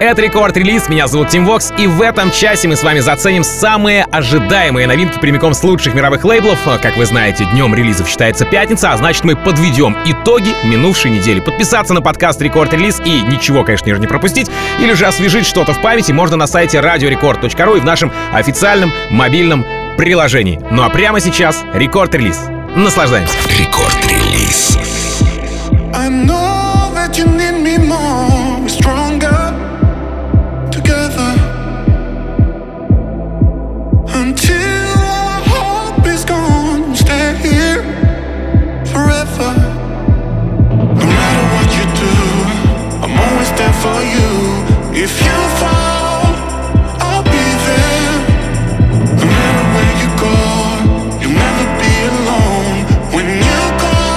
Это рекорд-релиз, меня зовут Тим Вокс, и в этом часе мы с вами заценим самые ожидаемые новинки прямиком с лучших мировых лейблов. Как вы знаете, днем релизов считается пятница, а значит мы подведем итоги минувшей недели. Подписаться на подкаст Рекорд-релиз и ничего, конечно же, не пропустить, или же освежить что-то в памяти можно на сайте radiorecord.ru и в нашем официальном мобильном приложении. Ну а прямо сейчас рекорд-релиз. Наслаждаемся. Рекорд-релиз. Until all hope is gone, stay here forever. No matter what you do, I'm always there for you. If you fall, I'll be there. No matter where you go, you'll never be alone. When you call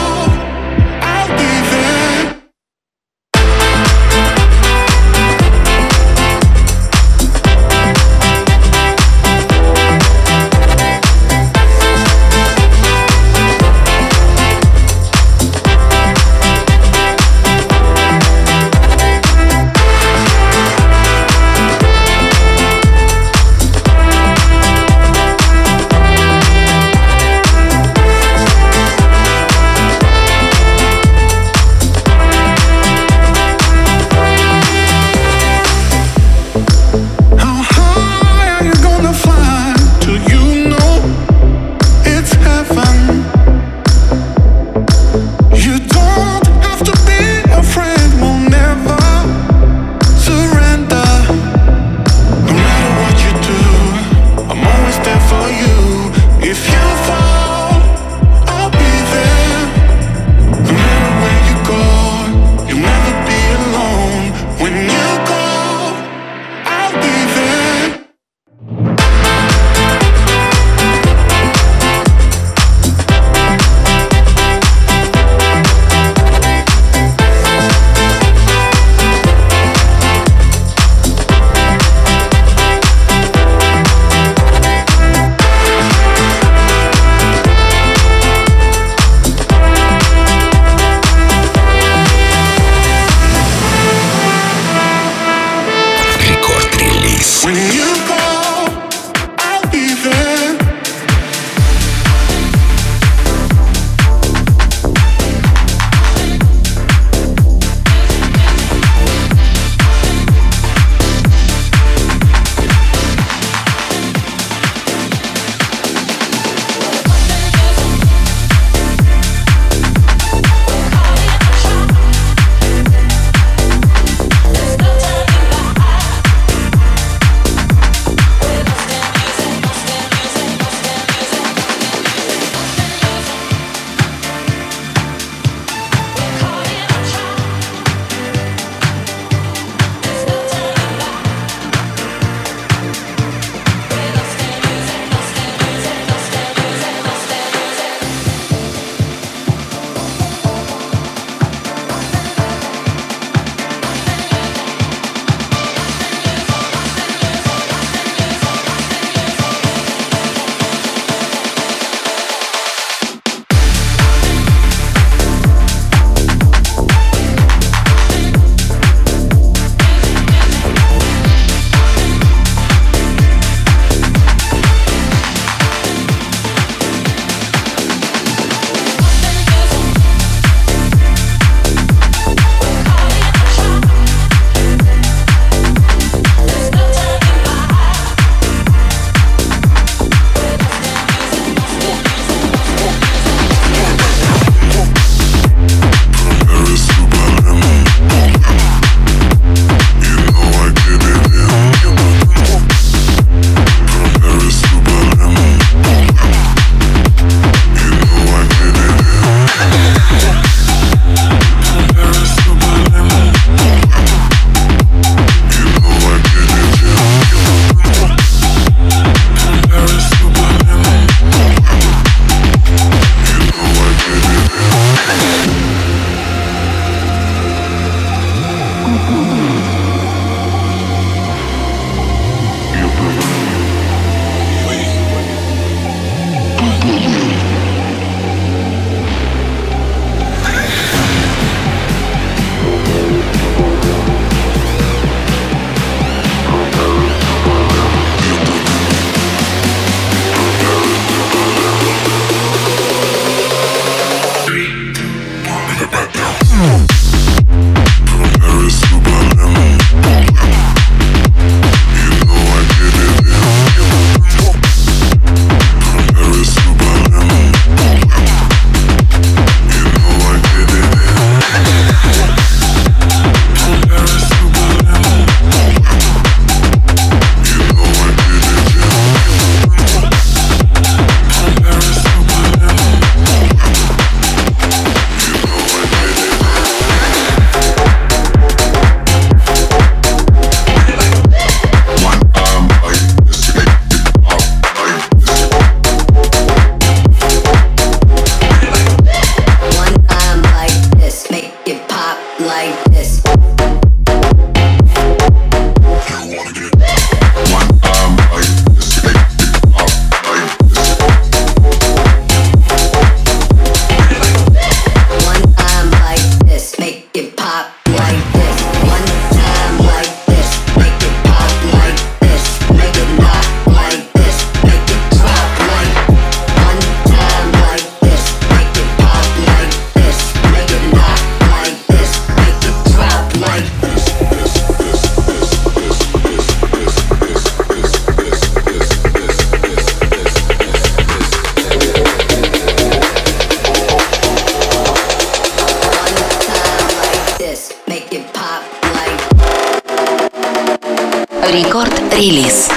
Record Release.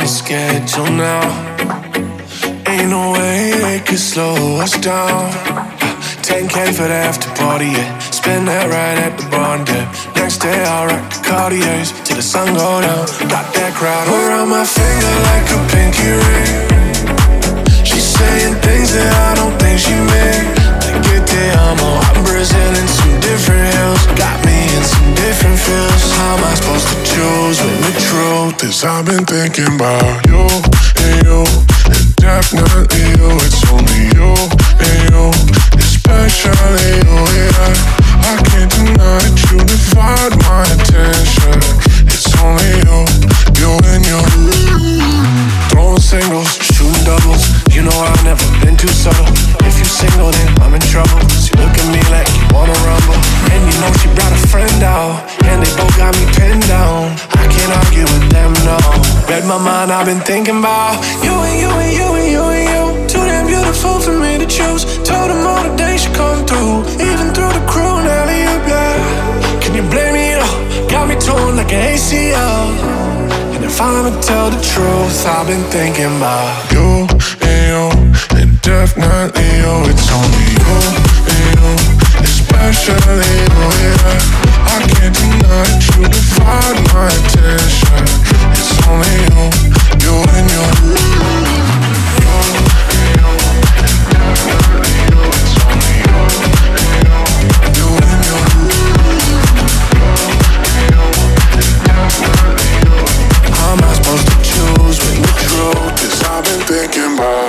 on schedule now. Ain't no way it could slow us down. 10K for the after party, yeah. Spend that right at the bond, yeah. Next day I'll rock the Cartiers till the sun go down. Got that crowd around my finger like a pinky ring. She's saying things that I don't think she meant. I'm Brazilian, some different hills. Got me in some different feels. How am I supposed to choose when the truth is I've been thinking about you and you, and definitely you. It's only you and you, especially you, yeah. I can't deny that you divide my attention. It's only you, you and you. Throwing singles, shooting doubles. You know I've never been too subtle. If you single then I'm in trouble. She look at me like you wanna rumble. And you know she brought a friend out, and they both got me pinned down. I can't argue with them, no. Read my mind, I've been thinking about you and you and you and you and you. Too damn beautiful for me to choose. Told them all the days you come through, even through the crew and alley-oop, yeah. Can you blame me, though? Got me torn like an ACL. If I'ma tell the truth, I've been thinking about you and you, and definitely you. It's only you and you, especially you, yeah. I can't deny that you divide my attention. It's only you, you and you. You and you, and definitely you. It's only you and you, and you and you. How am I supposed to choose when the truth is I've been thinking about?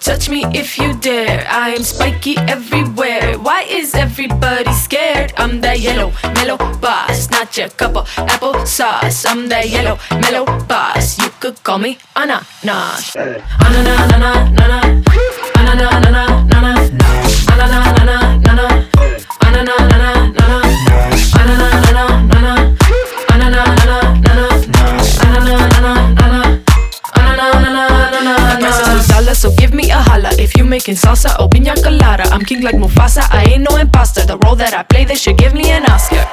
touch me if you dare. I am spiky everywhere. Why is everybody scared? I'm that yellow, mellow boss, not your cup of applesauce. I'm that yellow, mellow boss. You could call me Ananas. Anananananana. Anananananana. Anananananana. Anananananana. Anananananana. So give me a holla if you making salsa or piña colada. I'm king like Mufasa, I ain't no imposter. The role that I play, they should give me an Oscar.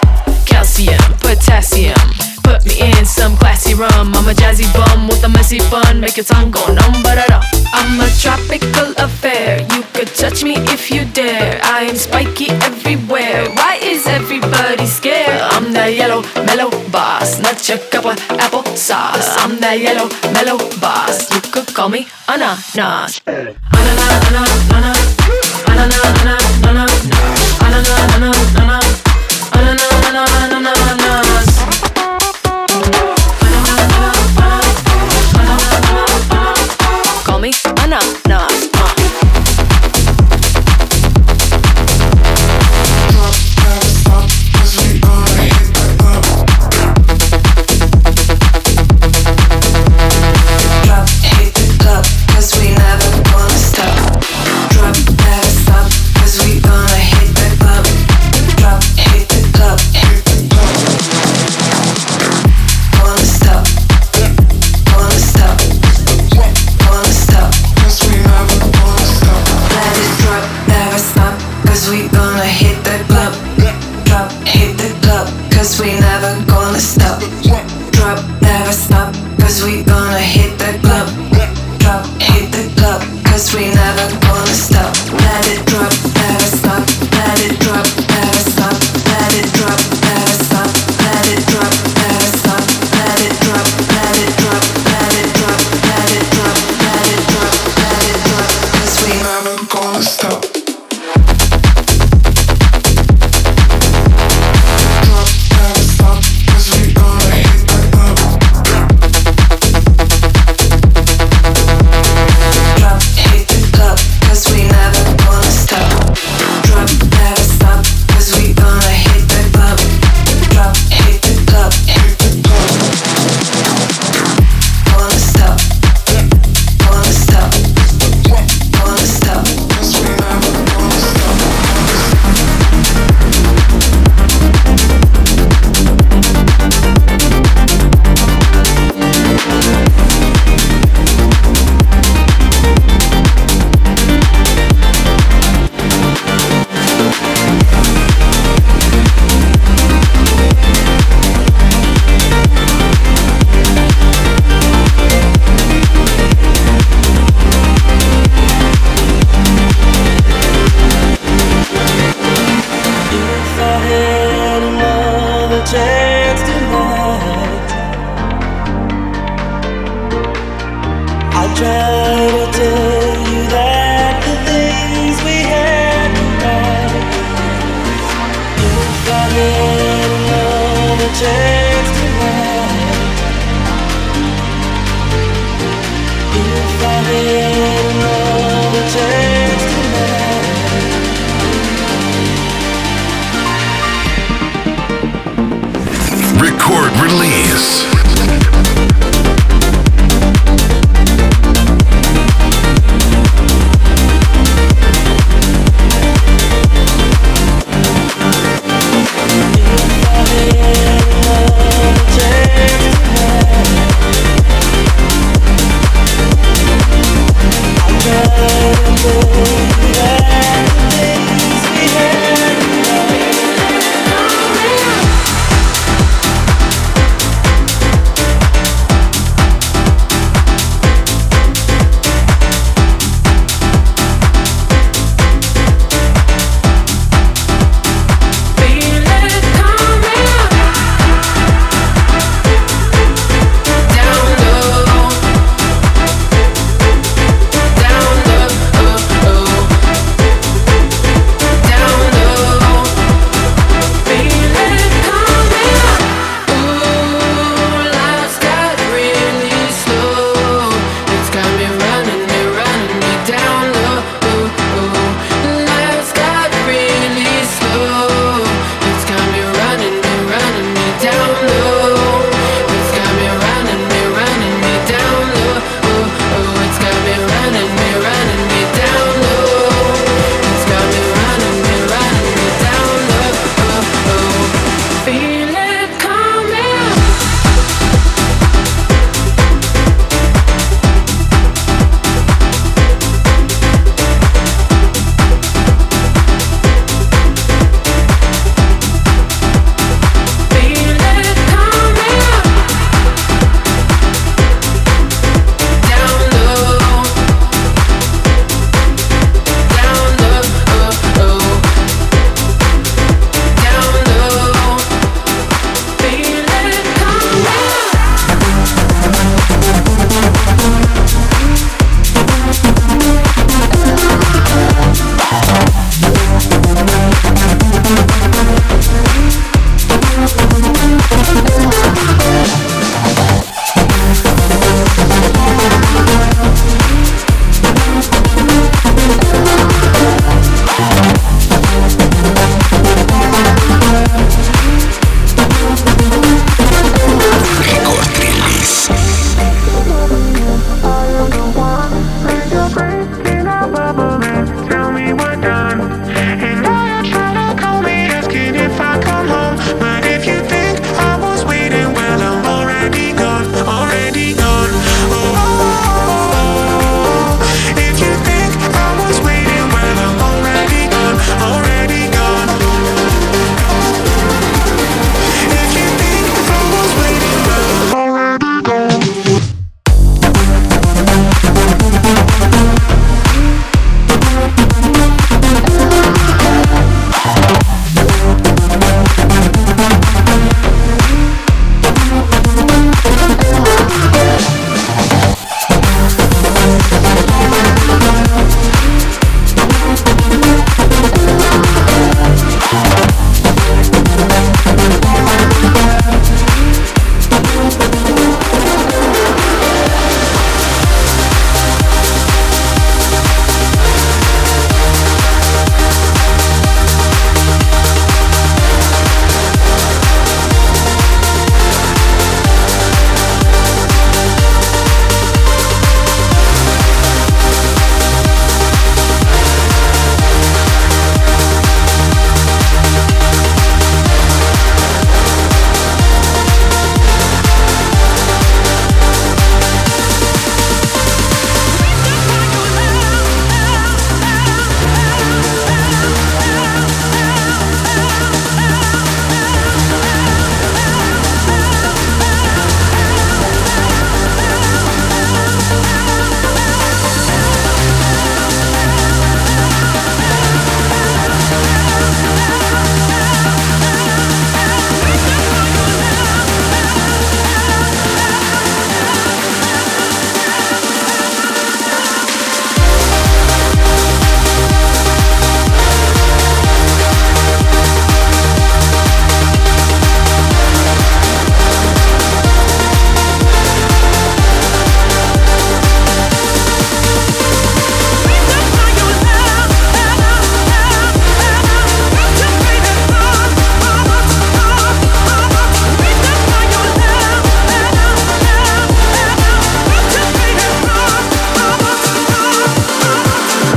Calcium, potassium, put me in some classy rum. I'm a jazzy bum with a messy bun, make your tongue go numb, ba-da-da. I'm a tropical affair, you could touch me if you dare. I am spiky everywhere, why is everybody scared? I'm that yellow, mellow boss, not your cup of applesauce. I'm that yellow, mellow boss, you could call me Ananas.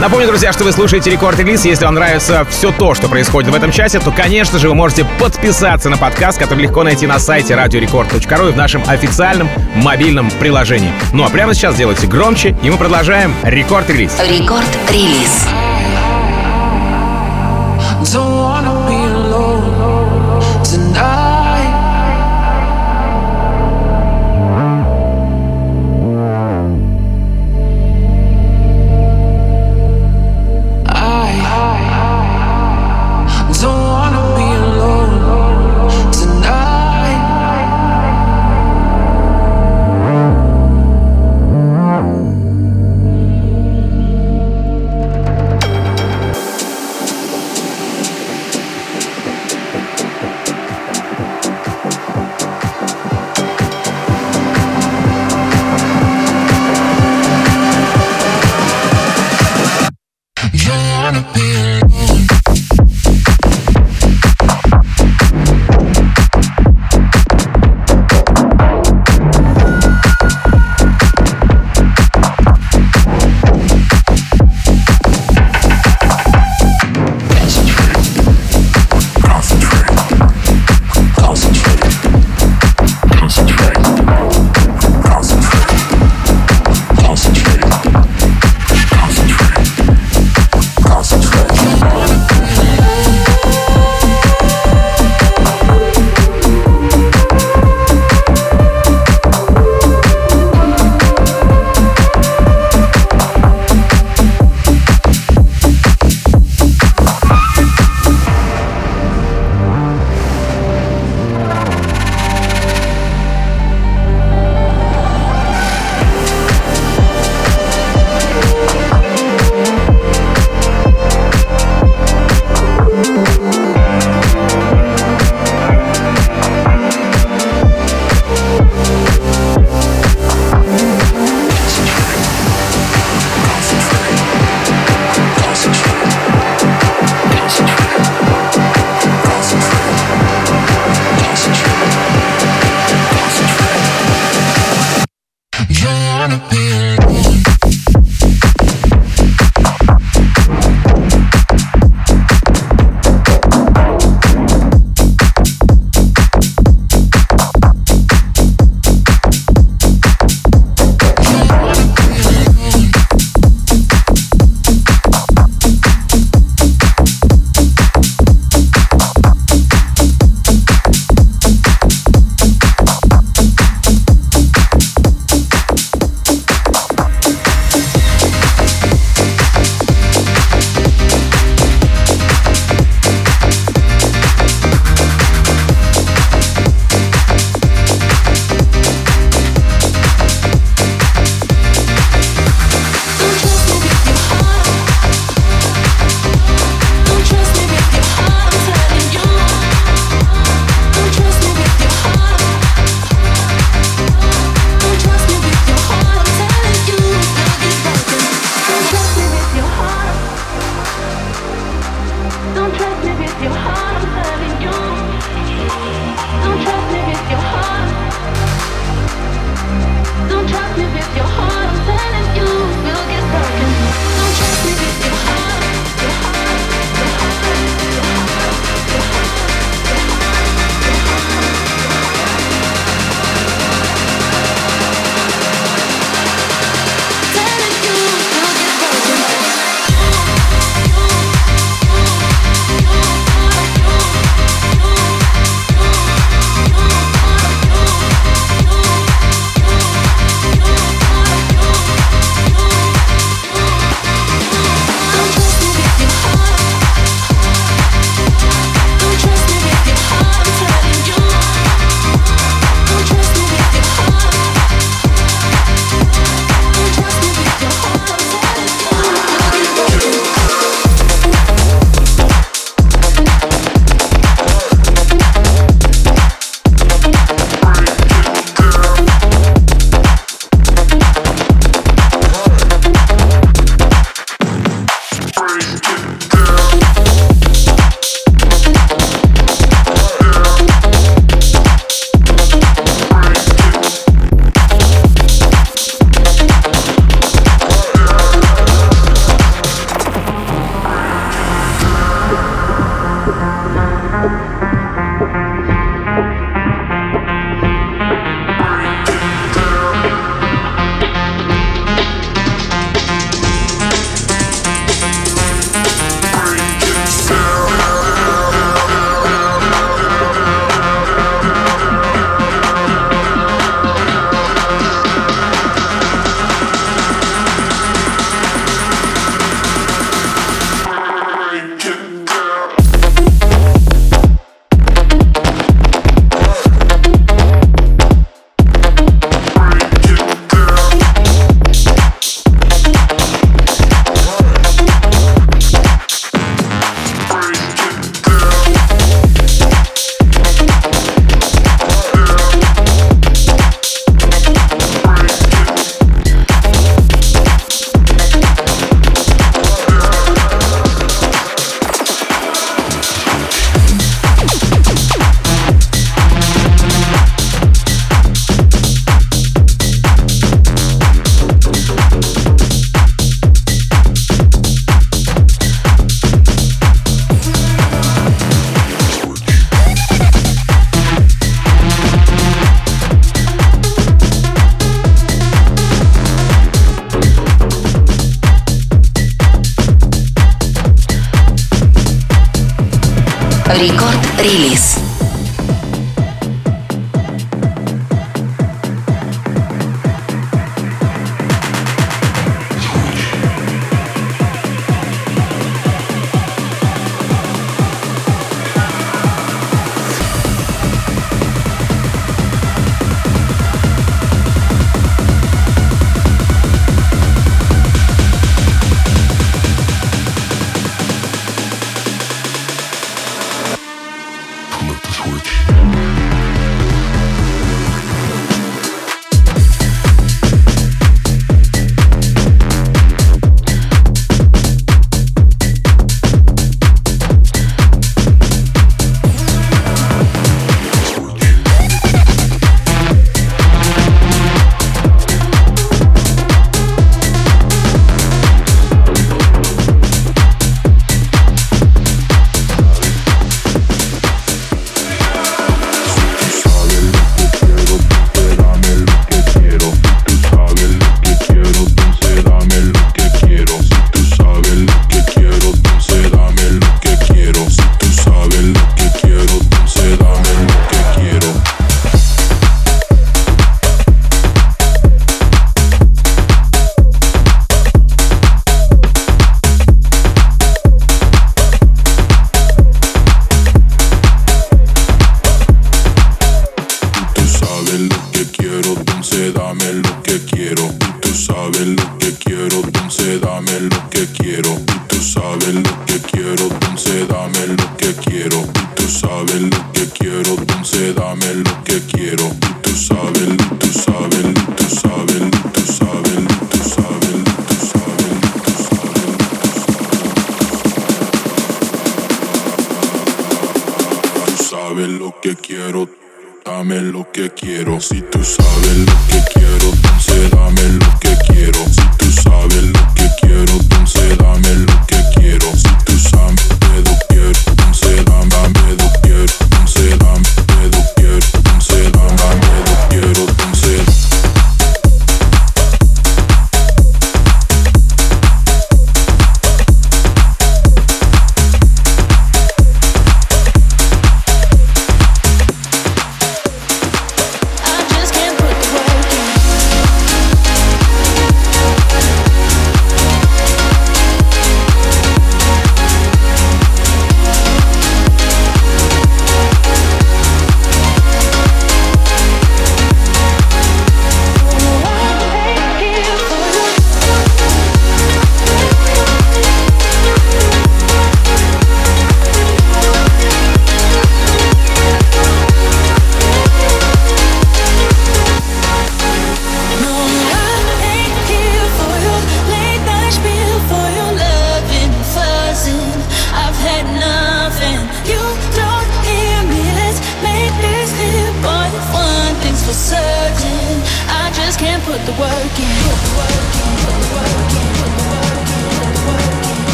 Напомню, друзья, что вы слушаете Record Release. Если вам нравится все то, что происходит в этом часе, то, конечно же, вы можете подписаться на подкаст, который легко найти на сайте radiorecord.ru и в нашем официальном мобильном приложении. Ну а прямо сейчас делайте громче, и мы продолжаем Record Release. Record Release.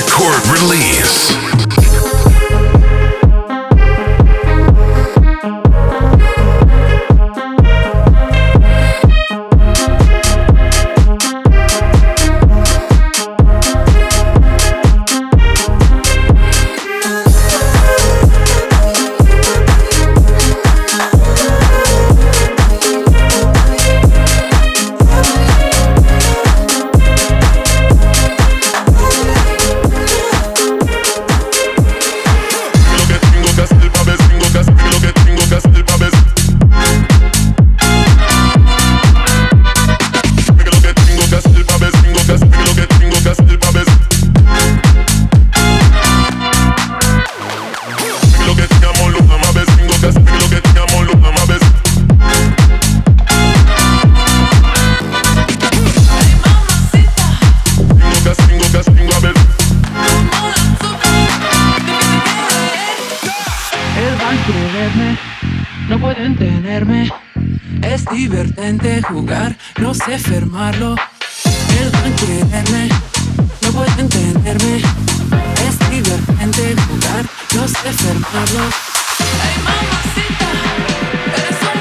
Record Release. creerme, no pueden tenerme. Es divertente jugar, no sé fermarlo. Deben creerme, no pueden tenerme. Es divertente jugar, no sé fermarlo. Hey, mamacita, eres un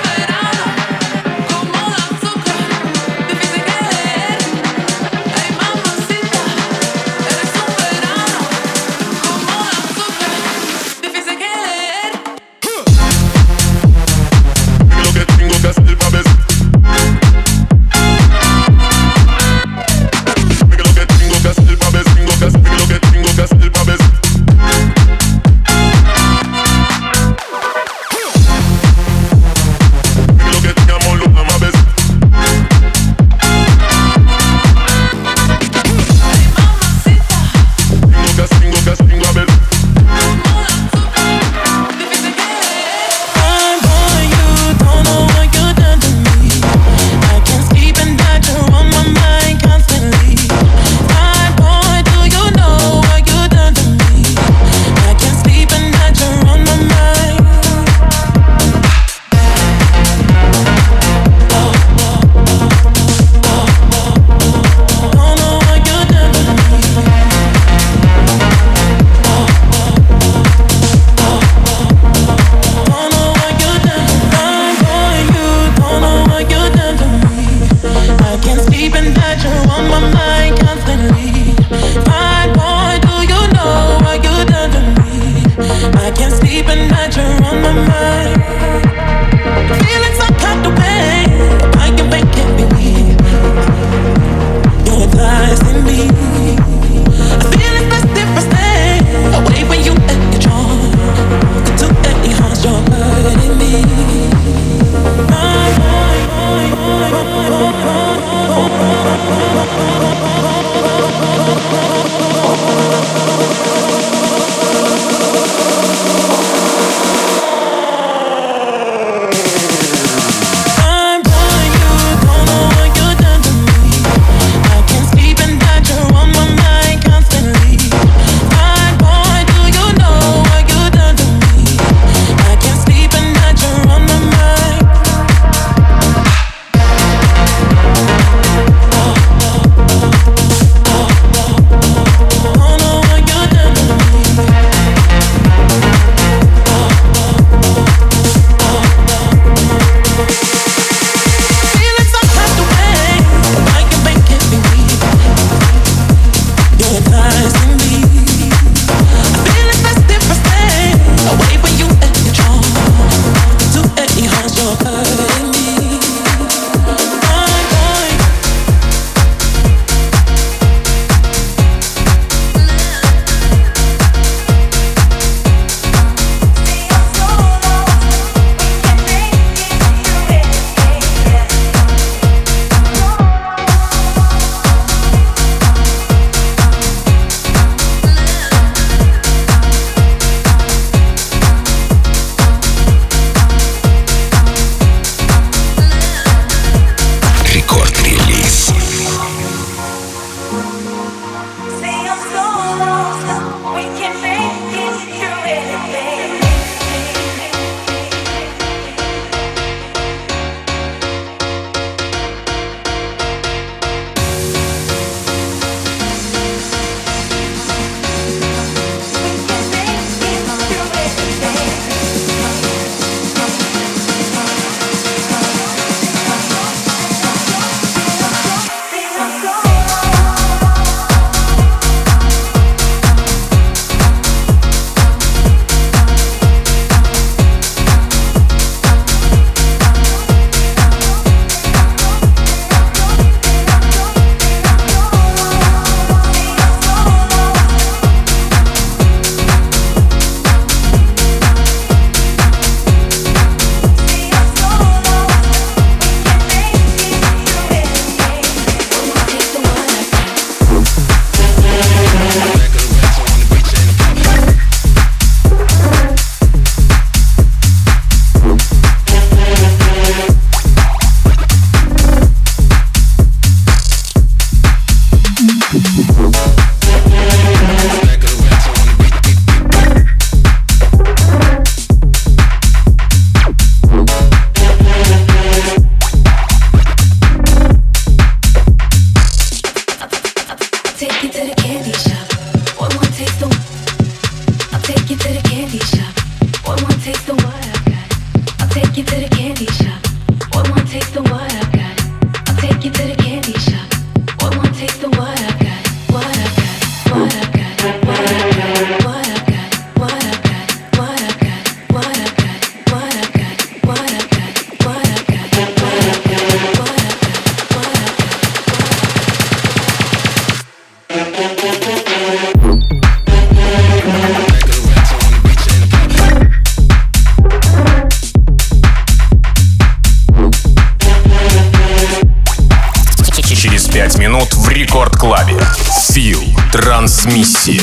Трансмиссия.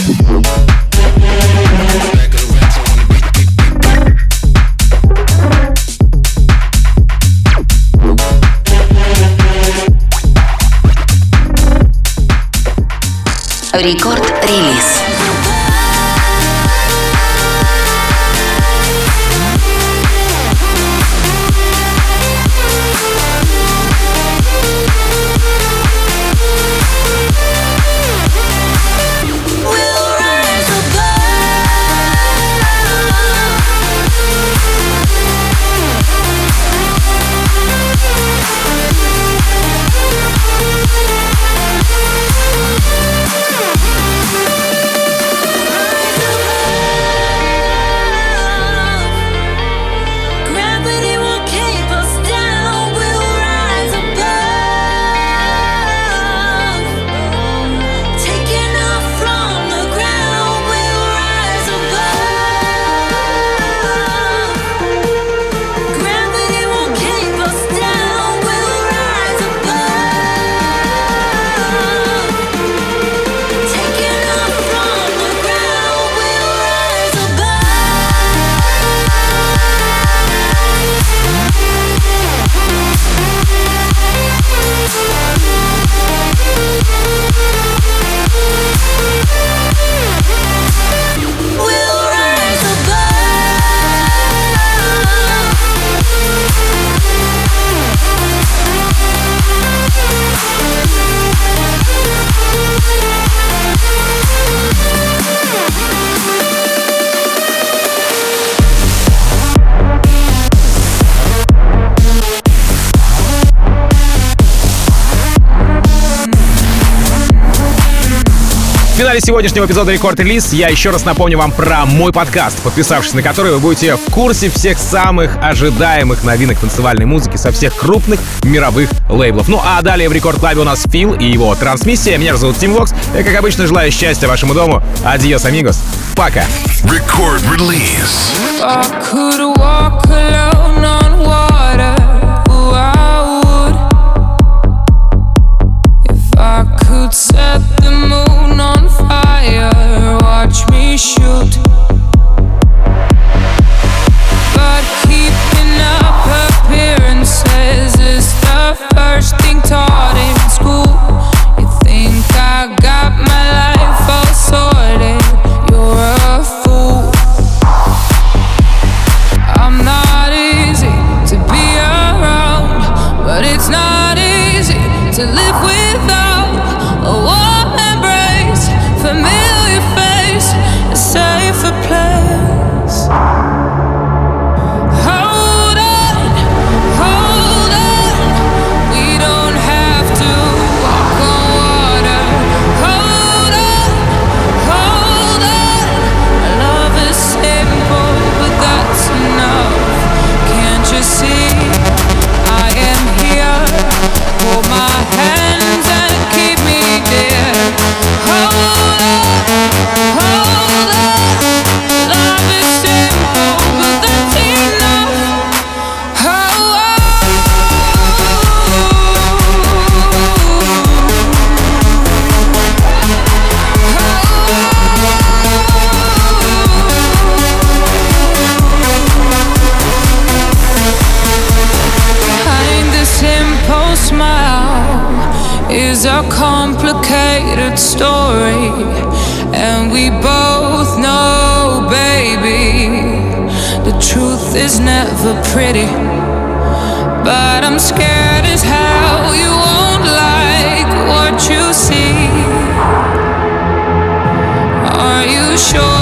Record Release. В финале сегодняшнего эпизода Record Release я еще раз напомню вам про мой подкаст, подписавшись на который вы будете в курсе всех самых ожидаемых новинок танцевальной музыки со всех крупных мировых лейблов. Ну а далее в Record Club у нас Фил и его трансмиссия. Меня зовут Тим Вокс. Я, как обычно, желаю счастья вашему дому. Адьос, амигос. Пока. Record Release. Set the moon on fire, watch me shoot. But keeping up appearances is the first thing taught in school. You think I got my life all sorted? You're a fool. I'm not easy to be around, but it's not easy to live without. A warm embrace, familiar face, a safer place. Is a complicated story, and we both know, baby, the truth is never pretty. But I'm scared as hell you won't like what you see. Are you sure?